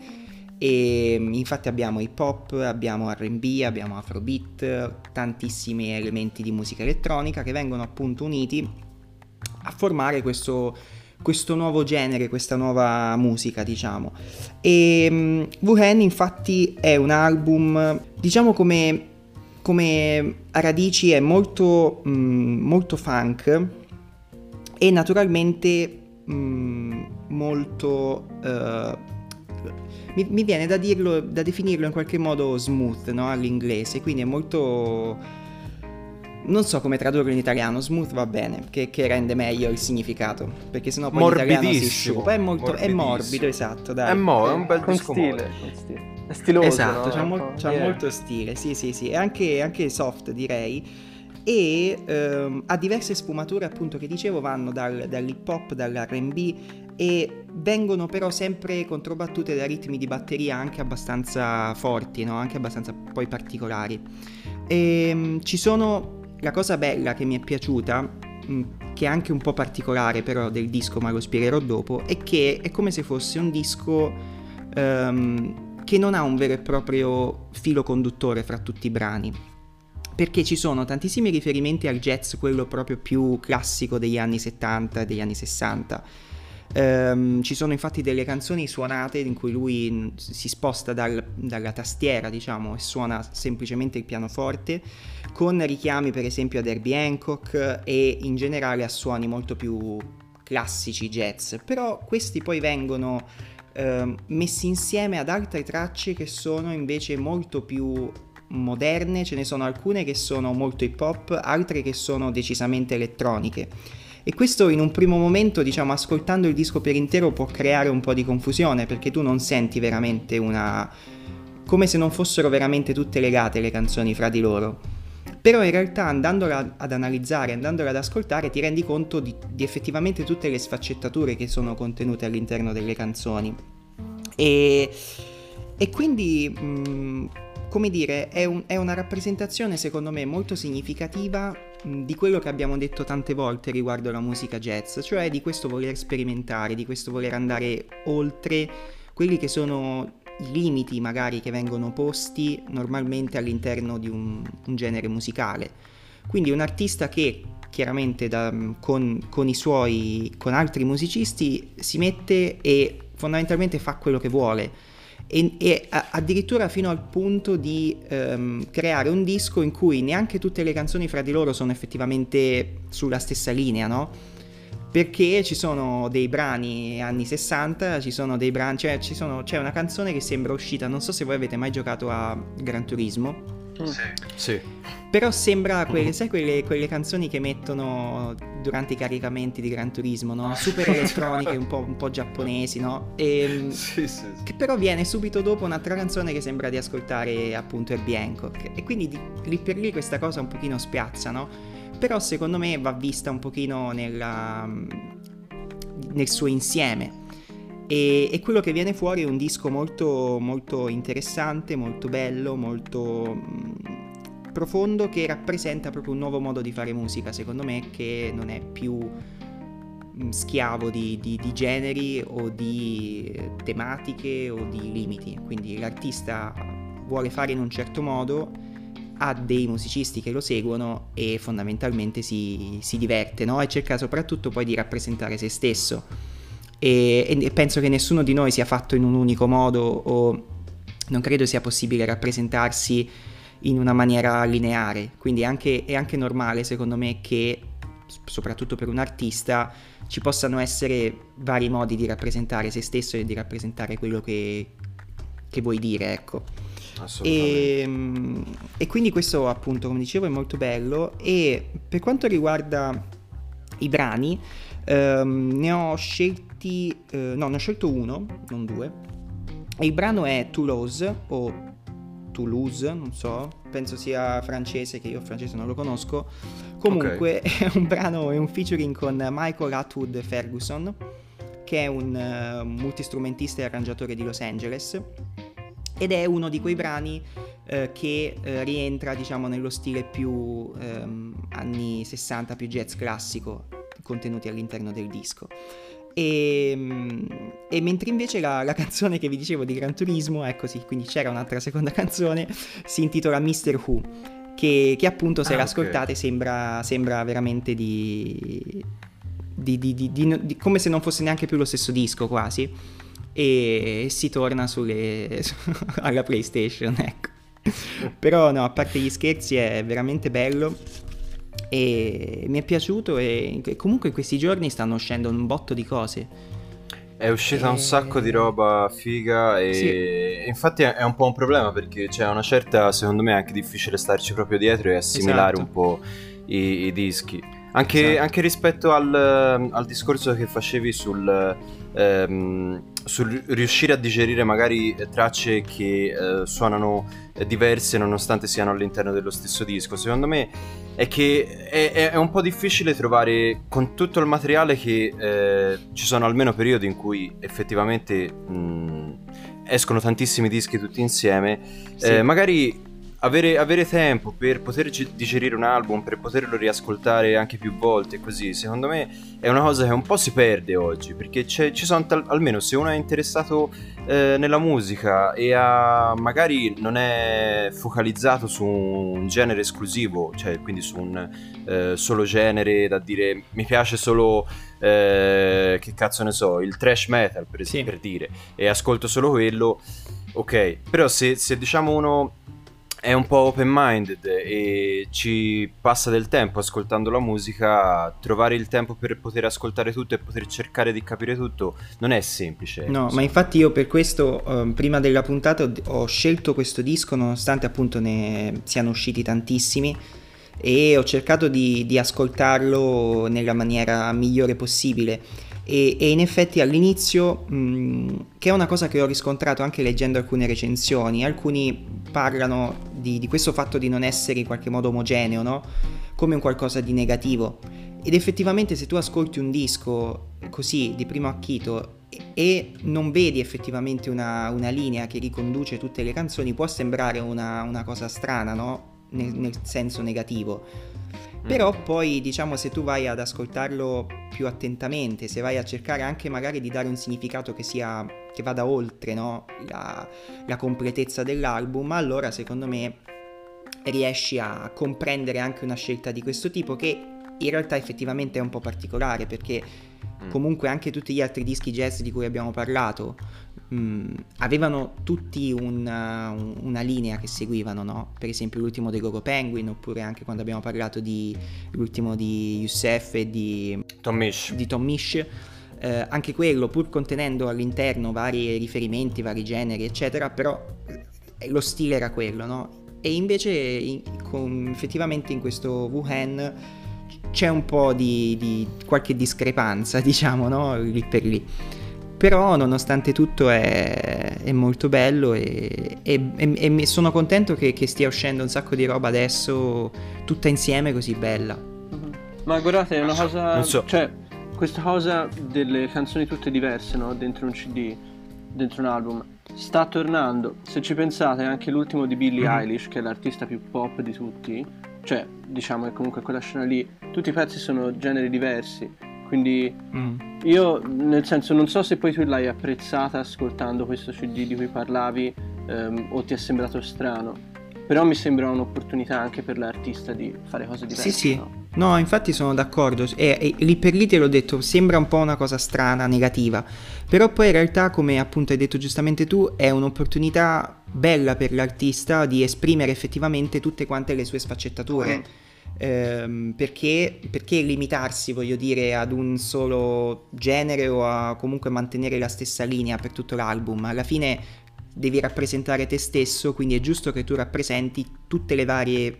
E infatti abbiamo hip hop, abbiamo R&B, abbiamo afrobeat, tantissimi elementi di musica elettronica che vengono appunto uniti a formare questo nuovo genere, questa nuova musica, diciamo. E Wuhan infatti è un album, diciamo, come a radici è molto, molto funk e naturalmente molto... mi viene da definirlo in qualche modo smooth, no? All'inglese, quindi è molto... Non so come tradurlo in italiano, smooth va bene, che rende meglio il significato, perché sennò poi l'italiano si sciupa, è morbido, esatto, dai. È un bel disco con stile. È stiloso, esatto, no? c'ha molto stile, sì, è anche soft, direi, e ha diverse sfumature, appunto, che dicevo, vanno dall'hip hop, dall'R&B, e vengono però sempre controbattute da ritmi di batteria anche abbastanza forti, no? Anche abbastanza poi particolari. E ci sono... La cosa bella che mi è piaciuta, che è anche un po' particolare però del disco, ma lo spiegherò dopo, è che è come se fosse un disco che non ha un vero e proprio filo conduttore fra tutti i brani, perché ci sono tantissimi riferimenti al jazz, quello proprio più classico degli anni 70 e degli anni 60. Ci sono infatti delle canzoni suonate in cui lui si sposta dalla tastiera, diciamo, e suona semplicemente il pianoforte, con richiami per esempio ad Herbie Hancock e in generale a suoni molto più classici jazz, però questi poi vengono messi insieme ad altre tracce che sono invece molto più moderne. Ce ne sono alcune che sono molto hip hop, altre che sono decisamente elettroniche. E questo in un primo momento, diciamo, ascoltando il disco per intero può creare un po' di confusione, perché tu non senti veramente come se non fossero veramente tutte legate le canzoni fra di loro. Però in realtà andandola ad analizzare, andandola ad ascoltare, ti rendi conto di effettivamente tutte le sfaccettature che sono contenute all'interno delle canzoni. E quindi... come dire, è una rappresentazione secondo me molto significativa di quello che abbiamo detto tante volte riguardo alla musica jazz, cioè di questo voler sperimentare, di questo voler andare oltre quelli che sono i limiti magari che vengono posti normalmente all'interno di un genere musicale. Quindi un artista che chiaramente con altri musicisti si mette e fondamentalmente fa quello che vuole, e addirittura fino al punto di creare un disco in cui neanche tutte le canzoni fra di loro sono effettivamente sulla stessa linea, no? Perché ci sono dei brani anni 60, ci sono dei brani, c'è una canzone che sembra uscita, non so se voi avete mai giocato a Gran Turismo. Sì. Però sembra quelle canzoni che mettono durante i caricamenti di Gran Turismo, no? Super elettroniche, un po' giapponesi, no? Sì. Che però viene subito dopo un'altra canzone che sembra di ascoltare appunto Herbie Hancock. E quindi lì per lì questa cosa un pochino spiazza, no? Però secondo me va vista un pochino nel suo insieme. E quello che viene fuori è un disco molto, molto interessante, molto bello, molto profondo, che rappresenta proprio un nuovo modo di fare musica, secondo me, che non è più schiavo di generi o di tematiche o di limiti. Quindi l'artista vuole fare in un certo modo, ha dei musicisti che lo seguono e fondamentalmente si diverte, no? E cerca soprattutto poi di rappresentare se stesso. E penso che nessuno di noi sia fatto in un unico modo, o non credo sia possibile rappresentarsi in una maniera lineare, quindi è anche normale secondo me che, soprattutto per un artista, ci possano essere vari modi di rappresentare se stesso e di rappresentare quello che vuoi dire, ecco. Assolutamente. E quindi questo, appunto, come dicevo, è molto bello. E per quanto riguarda i brani, ne ho scelto uno, non due, e il brano è Toulouse, non so, penso sia francese, che io francese non lo conosco, comunque okay. È un featuring con Michael Atwood Ferguson, che è un multistrumentista e arrangiatore di Los Angeles, ed è uno di quei brani che rientra, diciamo, nello stile più anni 60, più jazz classico, contenuti all'interno del disco. E mentre invece la canzone che vi dicevo di Gran Turismo, ecco sì, quindi c'era un'altra seconda canzone, si intitola Mr. Who, che appunto, se l'ascoltate, okay, sembra veramente di come se non fosse neanche più lo stesso disco, quasi, e si torna alla PlayStation, ecco. Però no, a parte gli scherzi, è veramente bello e mi è piaciuto, e comunque in questi giorni stanno uscendo un botto di cose, è uscita un sacco di roba figa, e sì, infatti è un po' un problema, perché c'è una certa, secondo me è anche difficile starci proprio dietro e assimilare, esatto, un po' i dischi, anche, esatto, anche rispetto al discorso che facevi sul riuscire a digerire magari tracce che suonano diverse nonostante siano all'interno dello stesso disco. Secondo me è che è un po' difficile trovare, con tutto il materiale che ci sono almeno periodi in cui effettivamente escono tantissimi dischi tutti insieme, sì, magari avere tempo per poter digerire un album, per poterlo riascoltare anche più volte, così, secondo me è una cosa che un po' si perde oggi, perché ci sono almeno, se uno è interessato nella musica e magari non è focalizzato su un genere esclusivo, cioè quindi su un solo genere, da dire mi piace solo che cazzo ne so, il thrash metal sì, per dire, e ascolto solo quello, ok, però se diciamo uno è un po' open-minded e ci passa del tempo ascoltando la musica, trovare il tempo per poter ascoltare tutto e poter cercare di capire tutto non è semplice. No, ma infatti io per questo, prima della puntata, ho scelto questo disco, nonostante appunto ne siano usciti tantissimi, e ho cercato di ascoltarlo nella maniera migliore possibile. E in effetti all'inizio, che è una cosa che ho riscontrato anche leggendo alcune recensioni, alcuni parlano di questo fatto di non essere in qualche modo omogeneo, no? Come un qualcosa di negativo, ed effettivamente se tu ascolti un disco così di primo acchito e non vedi effettivamente una linea che riconduce tutte le canzoni, può sembrare una cosa strana, no? Nel senso negativo. Però poi, diciamo, se tu vai ad ascoltarlo più attentamente, se vai a cercare anche magari di dare un significato che sia che vada oltre, no, la completezza dell'album, allora secondo me riesci a comprendere anche una scelta di questo tipo, che in realtà effettivamente è un po' particolare, perché comunque anche tutti gli altri dischi jazz di cui abbiamo parlato avevano tutti una linea che seguivano, no? Per esempio l'ultimo dei Gogo Penguin, oppure anche quando abbiamo parlato di l'ultimo di Yussef e di Tom Misch, anche quello, pur contenendo all'interno vari riferimenti, vari generi eccetera, però lo stile era quello, no? E invece effettivamente in questo Wuhan c'è un po' di qualche discrepanza, diciamo, no? Lì per lì. Però nonostante tutto è molto bello e sono contento che stia uscendo un sacco di roba adesso tutta insieme così bella. Ma guardate, è una cosa, non so, cioè questa cosa delle canzoni tutte diverse, no? Dentro un CD, dentro un album, sta tornando. Se ci pensate, anche l'ultimo di Billie Eilish, che è l'artista più pop di tutti, cioè diciamo che comunque quella scena lì tutti i pezzi sono generi diversi, quindi io, nel senso, non so se poi tu l'hai apprezzata ascoltando questo CD di cui parlavi, o ti è sembrato strano, però mi sembra un'opportunità anche per l'artista di fare cose diverse. Sì, no? Sì, no, infatti sono d'accordo, e lì per lì te l'ho detto, sembra un po' una cosa strana, negativa, però poi in realtà, come appunto hai detto giustamente tu, è un'opportunità bella per l'artista di esprimere effettivamente tutte quante le sue sfaccettature. Perché limitarsi, voglio dire, ad un solo genere, o a comunque mantenere la stessa linea per tutto l'album? Alla fine devi rappresentare te stesso, quindi è giusto che tu rappresenti tutte le varie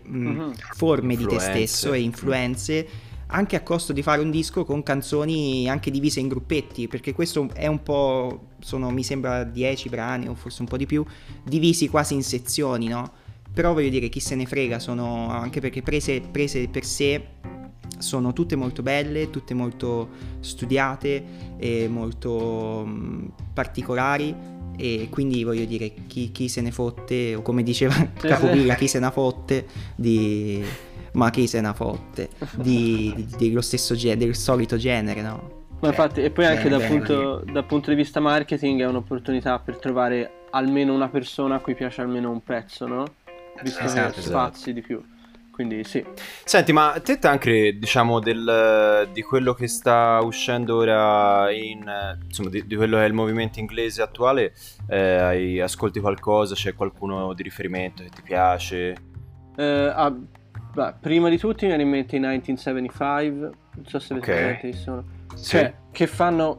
forme influenze di te stesso e influenze, anche a costo di fare un disco con canzoni anche divise in gruppetti, perché questo è un po', sono, mi sembra 10 brani o forse un po' di più, divisi quasi in sezioni, no? Però voglio dire, chi se ne frega, sono, anche perché prese per sé sono tutte molto belle, tutte molto studiate e molto particolari, e quindi voglio dire, chi se ne fotte, o come diceva Capovilla, chi se ne fotte dello stesso genere, del solito genere, no? Ma infatti, e poi anche dal punto di vista marketing è un'opportunità per trovare almeno una persona a cui piace almeno un pezzo, no? Visto che spazi di più, quindi sì. Senti, ma te anche, diciamo, di quello che sta uscendo ora, insomma, di quello che è il movimento inglese attuale, ascolti qualcosa? C'è qualcuno di riferimento che ti piace? Prima di tutti mi viene in mente i 1975, non so se vedete chi sono, cioè che fanno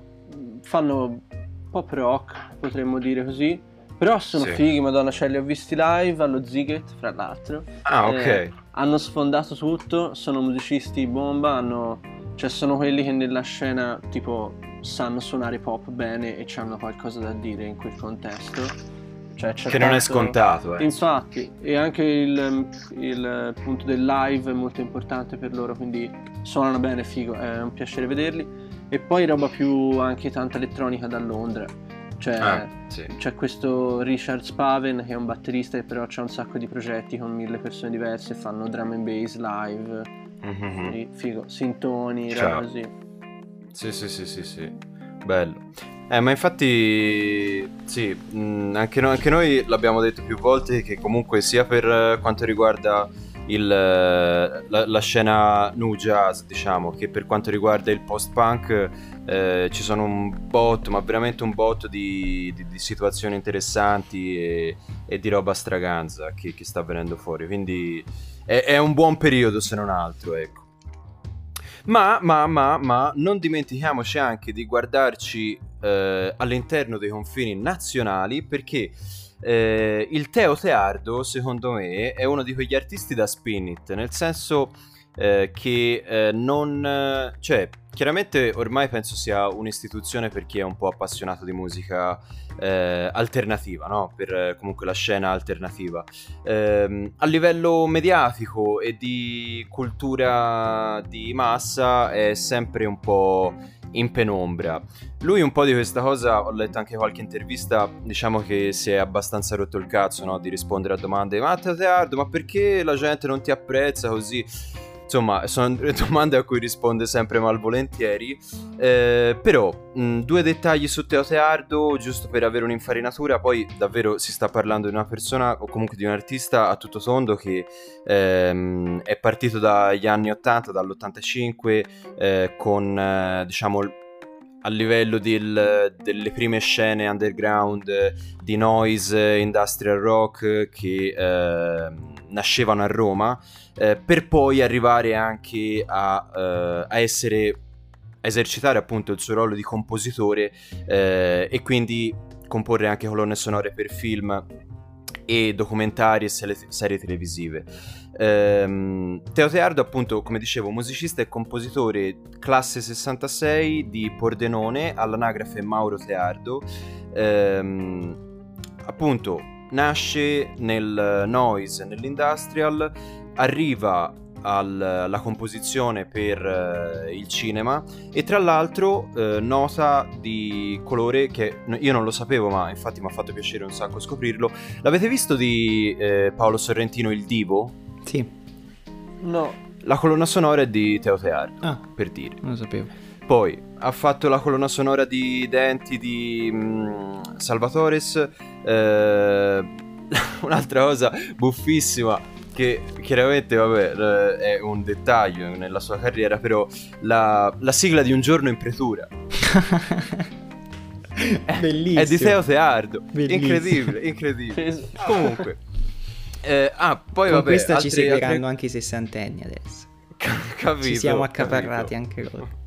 pop rock, potremmo dire così. Però sono fighi, madonna, cioè li ho visti live allo Ziget, fra l'altro. Hanno sfondato tutto, sono musicisti bomba, cioè sono quelli che nella scena tipo sanno suonare pop bene e c'hanno qualcosa da dire in quel contesto, cioè, che non è scontato, infatti. E anche il punto del live è molto importante per loro, quindi suonano bene, figo, è un piacere vederli. E poi roba più anche tanta elettronica da Londra. C'è questo Richard Spaven, che è un batterista, che però c'ha un sacco di progetti con 1000 persone diverse, fanno drum and bass live, quindi figo, sintoni, così. Sì, bello. Ma infatti sì, anche noi l'abbiamo detto più volte che comunque, sia per quanto riguarda la scena nu jazz, diciamo, che per quanto riguarda il post punk, ci sono un botto, ma veramente un botto di situazioni interessanti e di roba straganza che sta venendo fuori, quindi è un buon periodo se non altro, ecco. Ma non dimentichiamoci anche di guardarci all'interno dei confini nazionali, perché il Teo Teardo, secondo me, è uno di quegli artisti da Spinit, nel senso che non, cioè, chiaramente ormai penso sia un'istituzione per chi è un po' appassionato di musica alternativa, no? Per comunque la scena alternativa, a livello mediatico e di cultura di massa è sempre un po' in penombra. Lui un po' di questa cosa, ho letto anche qualche intervista, diciamo che si è abbastanza rotto il cazzo, no? Di rispondere a domande, ma Teo Teardo, ma perché la gente non ti apprezza così? Insomma, sono domande a cui risponde sempre malvolentieri, però due dettagli su Teo Teardo, giusto per avere un'infarinatura. Poi davvero si sta parlando di una persona, o comunque di un artista a tutto tondo, che è partito dagli anni 80, dall'85, con diciamo a livello delle prime scene underground di noise, industrial rock, che nascevano a Roma, per poi arrivare anche a esercitare appunto il suo ruolo di compositore, e quindi comporre anche colonne sonore per film e documentari e serie televisive. Teo Teardo, appunto, come dicevo, musicista e compositore, classe 66 di Pordenone, all'anagrafe Mauro Teardo. Appunto, nasce nel noise, nell'industrial, arriva alla composizione per il cinema, e tra l'altro nota di colore che io non lo sapevo, ma infatti mi ha fatto piacere un sacco scoprirlo. L'avete visto di Paolo Sorrentino, Il Divo? Sì. No. La colonna sonora è di Teo Teardo, per dire. Non lo sapevo. Poi ha fatto la colonna sonora di Denti di Salvatores, un'altra cosa buffissima, che chiaramente, vabbè, è un dettaglio nella sua carriera, però la sigla di Un giorno in pretura bellissimo, è di Teo Teardo, incredibile. Comunque poi con vabbè, questa ci seguiranno anche i sessantenni adesso. Capito, ci siamo accaparrati anche loro.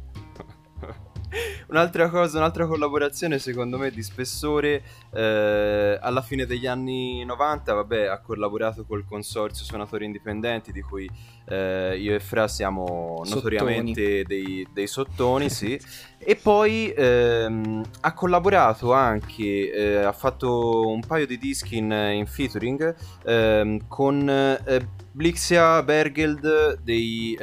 Un'altra cosa, un'altra collaborazione secondo me di spessore, alla fine degli anni 90, vabbè, ha collaborato col consorzio Suonatori Indipendenti, di cui io e Fra siamo notoriamente dei sottoni, sì. E poi ha collaborato anche, ha fatto un paio di dischi in featuring con Blixia Bergeld degli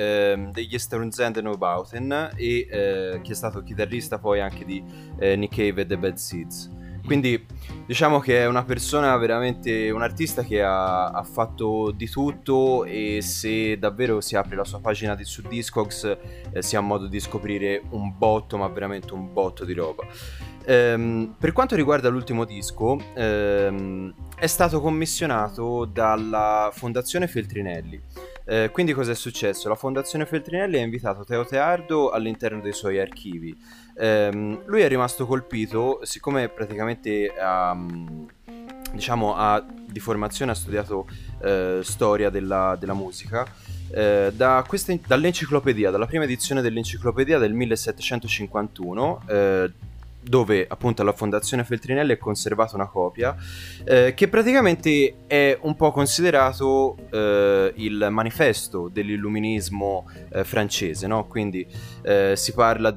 Sturmzenden und Bauten, e che è stato chitarrista poi anche di Nick Cave e The Bad Seeds. Quindi diciamo che è una persona veramente, un artista che ha fatto di tutto, e se davvero si apre la sua pagina su Discogs si ha modo di scoprire un botto, ma veramente un botto di roba. Per quanto riguarda l'ultimo disco, è stato commissionato dalla Fondazione Feltrinelli. Quindi cosa è successo? La Fondazione Feltrinelli ha invitato Teo Teardo all'interno dei suoi archivi. Lui è rimasto colpito, siccome praticamente di formazione ha studiato storia della musica, dall'enciclopedia, dalla prima edizione dell'enciclopedia del 1751, dove appunto alla Fondazione Feltrinelli è conservata una copia, che praticamente è un po' considerato il manifesto dell'illuminismo francese, no? Quindi si parla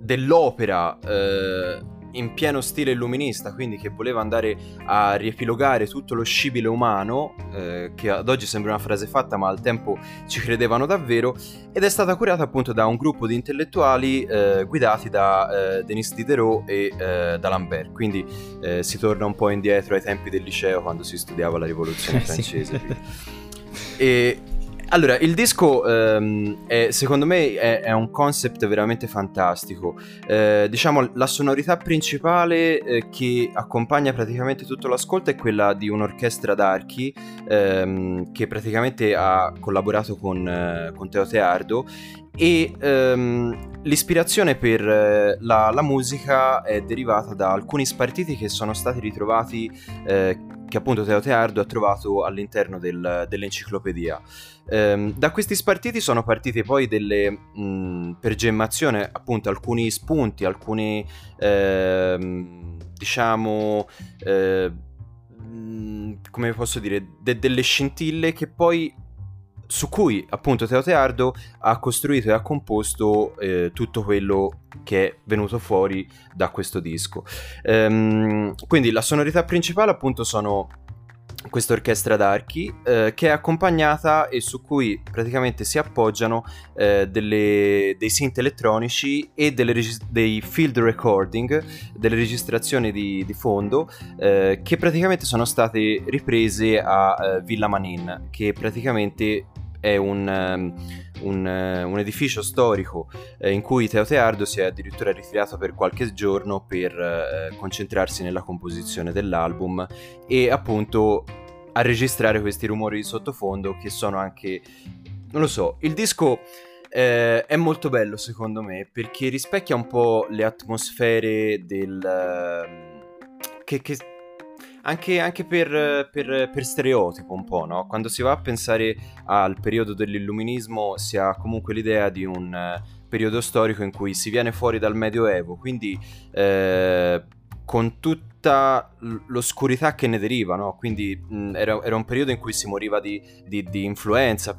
dell'opera in pieno stile illuminista, quindi che voleva andare a riepilogare tutto lo scibile umano, che ad oggi sembra una frase fatta, ma al tempo ci credevano davvero, ed è stata curata appunto da un gruppo di intellettuali guidati da Denis Diderot e da Lambert. Quindi si torna un po' indietro ai tempi del liceo, quando si studiava la rivoluzione francese. Sì. E allora, il disco secondo me è un concept veramente fantastico. Diciamo, la sonorità principale che accompagna praticamente tutto l'ascolto è quella di un'orchestra d'archi che praticamente ha collaborato con Teo Teardo, e l'ispirazione per la musica è derivata da alcuni spartiti che sono stati ritrovati, che appunto Teo Teardo ha trovato all'interno dell'enciclopedia. Da questi spartiti sono partite poi per gemmazione appunto alcuni spunti, alcuni come posso dire, delle scintille che poi, su cui appunto Teo Teardo ha costruito e ha composto tutto quello che è venuto fuori da questo disco. Quindi la sonorità principale appunto sono questa orchestra d'archi, che è accompagnata e su cui praticamente si appoggiano dei synth elettronici e dei field recording, delle registrazioni di fondo, che praticamente sono state riprese a Villa Manin, che praticamente è un edificio storico in cui Teo Teardo si è addirittura ritirato per qualche giorno per concentrarsi nella composizione dell'album e appunto a registrare questi rumori di sottofondo che sono anche, non lo so, il disco è molto bello secondo me perché rispecchia un po' le atmosfere del... Anche per stereotipo un po', no? Quando si va a pensare al periodo dell'illuminismo si ha comunque l'idea di un periodo storico in cui si viene fuori dal Medioevo, quindi con tutta l'oscurità che ne deriva, no? Quindi era un periodo in cui si moriva di influenza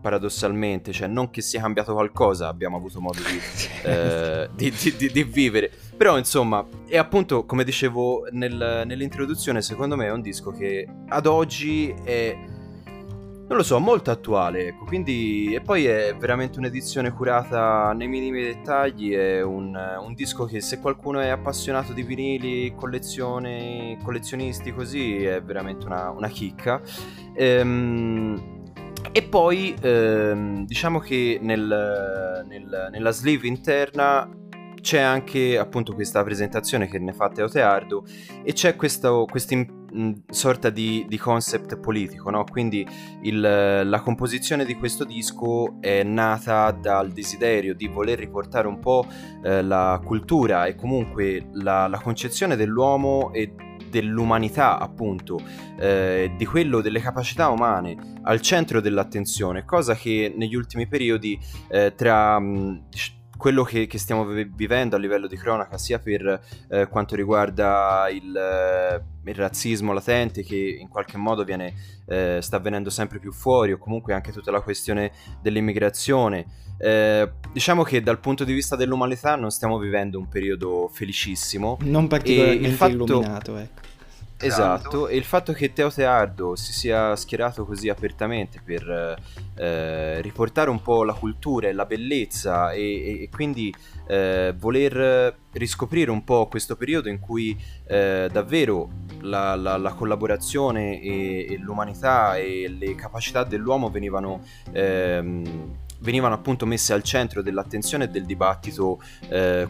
paradossalmente, cioè non che sia cambiato qualcosa, abbiamo avuto modo di vivere, però insomma è appunto come dicevo nell'introduzione, secondo me è un disco che ad oggi è, non lo so, molto attuale, ecco, quindi, e poi è veramente un'edizione curata nei minimi dettagli, è un disco che se qualcuno è appassionato di vinili, collezionisti così, è veramente una chicca. E poi diciamo che nella sleeve interna c'è anche appunto questa presentazione che ne fa Teo Teardo e c'è questa sorta di concept politico, no? Quindi la composizione di questo disco è nata dal desiderio di voler riportare un po' la cultura e comunque la concezione dell'uomo e dell'umanità appunto, di quello delle capacità umane al centro dell'attenzione, cosa che negli ultimi periodi tra quello che stiamo vivendo a livello di cronaca sia per quanto riguarda il razzismo latente che in qualche modo sta venendo sempre più fuori, o comunque anche tutta la questione dell'immigrazione, diciamo che dal punto di vista dell'umanità non stiamo vivendo un periodo felicissimo, non particolarmente illuminato, ecco. Esatto, e il fatto che Teo Teardo si sia schierato così apertamente per riportare un po' la cultura e la bellezza e quindi voler riscoprire un po' questo periodo in cui davvero la collaborazione e l'umanità e le capacità dell'uomo venivano appunto messe al centro dell'attenzione e del dibattito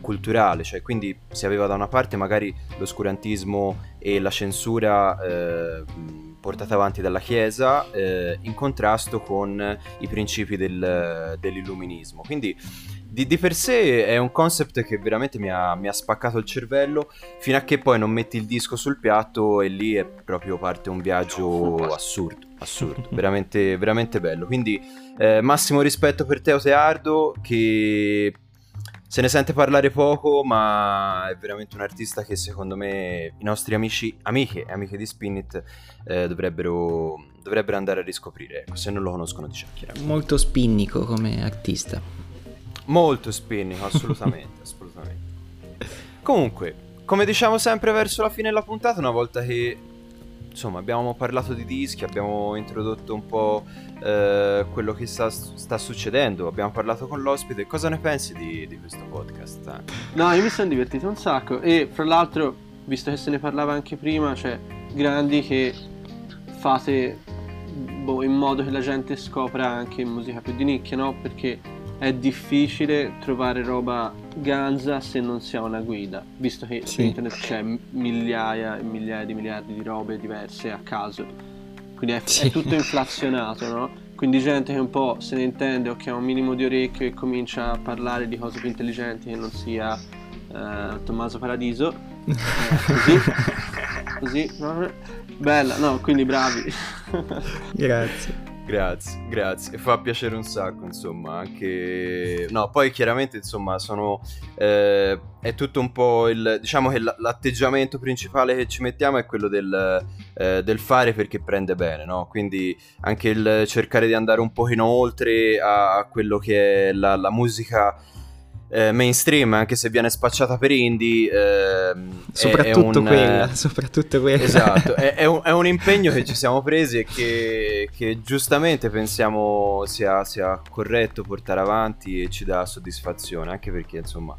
culturale, cioè quindi si aveva da una parte magari l'oscurantismo e la censura portata avanti dalla Chiesa in contrasto con i principi dell'illuminismo, quindi di per sé è un concept che veramente mi ha spaccato il cervello, fino a che poi non metti il disco sul piatto e lì è proprio parte un viaggio assurdo, veramente, veramente bello, quindi massimo rispetto per Teo Teardo, che se ne sente parlare poco ma è veramente un artista che secondo me i nostri amiche di Spinit dovrebbero andare a riscoprire, ecco, se non lo conoscono, diciamo, chiaramente. Molto spinnico come artista, molto spinnico, assolutamente. Assolutamente. Comunque, come diciamo sempre verso la fine della puntata, una volta che insomma abbiamo parlato di dischi, abbiamo introdotto un po' quello che sta succedendo, abbiamo parlato con l'ospite, cosa ne pensi di questo podcast? No, io mi sono divertito un sacco e fra l'altro, visto che se ne parlava anche prima, cioè grandi che fate in modo che la gente scopra anche musica più di nicchia, no? Perché è difficile trovare roba ganza se non si ha una guida, visto che su internet c'è migliaia e migliaia di miliardi di robe diverse a caso, quindi è tutto inflazionato, no? Quindi gente che un po' se ne intende o che ha un minimo di orecchio e comincia a parlare di cose più intelligenti che non sia Tommaso Paradiso, così no? Bella, no, quindi bravi. Grazie, fa piacere un sacco, insomma, anche... No, poi chiaramente, insomma, sono... è tutto un po' il... Diciamo che l'atteggiamento principale che ci mettiamo è quello del fare perché prende bene, no? Quindi anche il cercare di andare un pochino oltre a quello che è la musica... mainstream, anche se viene spacciata per indie, soprattutto quella. Esatto, è un impegno che ci siamo presi e che giustamente pensiamo sia corretto portare avanti e ci dà soddisfazione, anche perché insomma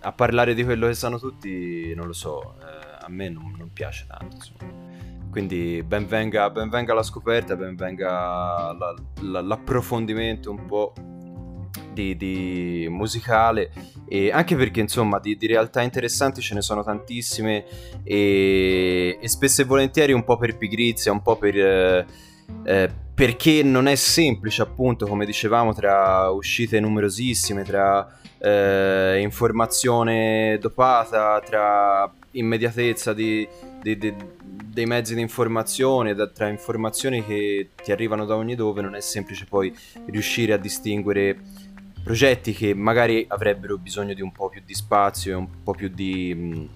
a parlare di quello che sanno tutti, non lo so, a me non piace tanto, insomma. Quindi ben venga la scoperta, ben venga l'approfondimento un po' di musicale, e anche perché insomma di realtà interessanti ce ne sono tantissime, e spesso e volentieri un po' per pigrizia, un po' perché non è semplice, appunto, come dicevamo, tra uscite numerosissime, tra informazione dopata, tra immediatezza dei mezzi di informazione, tra informazioni che ti arrivano da ogni dove, non è semplice poi riuscire a distinguere progetti che magari avrebbero bisogno di un po' più di spazio e un po' più di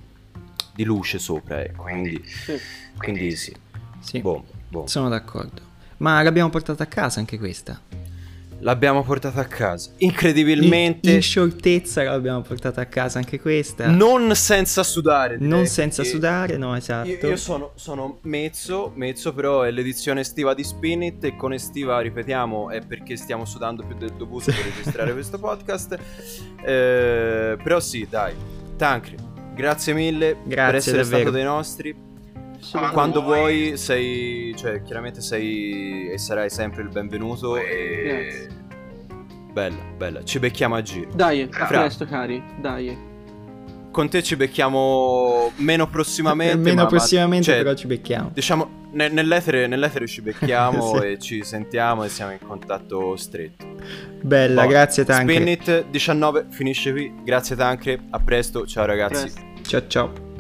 luce sopra, ecco. Quindi sì. Boh. Sono d'accordo. Ma l'abbiamo portata a casa anche questa. L'abbiamo portata a casa, incredibilmente. In scioltezza l'abbiamo portata a casa anche questa. Non senza sudare. Non senza sudare, no, esatto. Io sono mezzo, però è l'edizione estiva di Spinit, e con estiva, ripetiamo, è perché stiamo sudando più del dovuto per registrare questo podcast. Però sì, dai. Tancri, grazie mille per essere davvero stato dei nostri. Quando vuoi sei, cioè, chiaramente sei e sarai sempre il benvenuto. E bella, ci becchiamo a giro. Dai, a presto, cari. Dai. Con te ci becchiamo meno prossimamente. Cioè, però ci becchiamo. Diciamo nell'etere ci becchiamo. Sì. E ci sentiamo e siamo in contatto stretto. Bella, grazie Tancre. Spinit 19 finisce qui. Grazie Tancre, a presto. Ciao ragazzi. Ciao.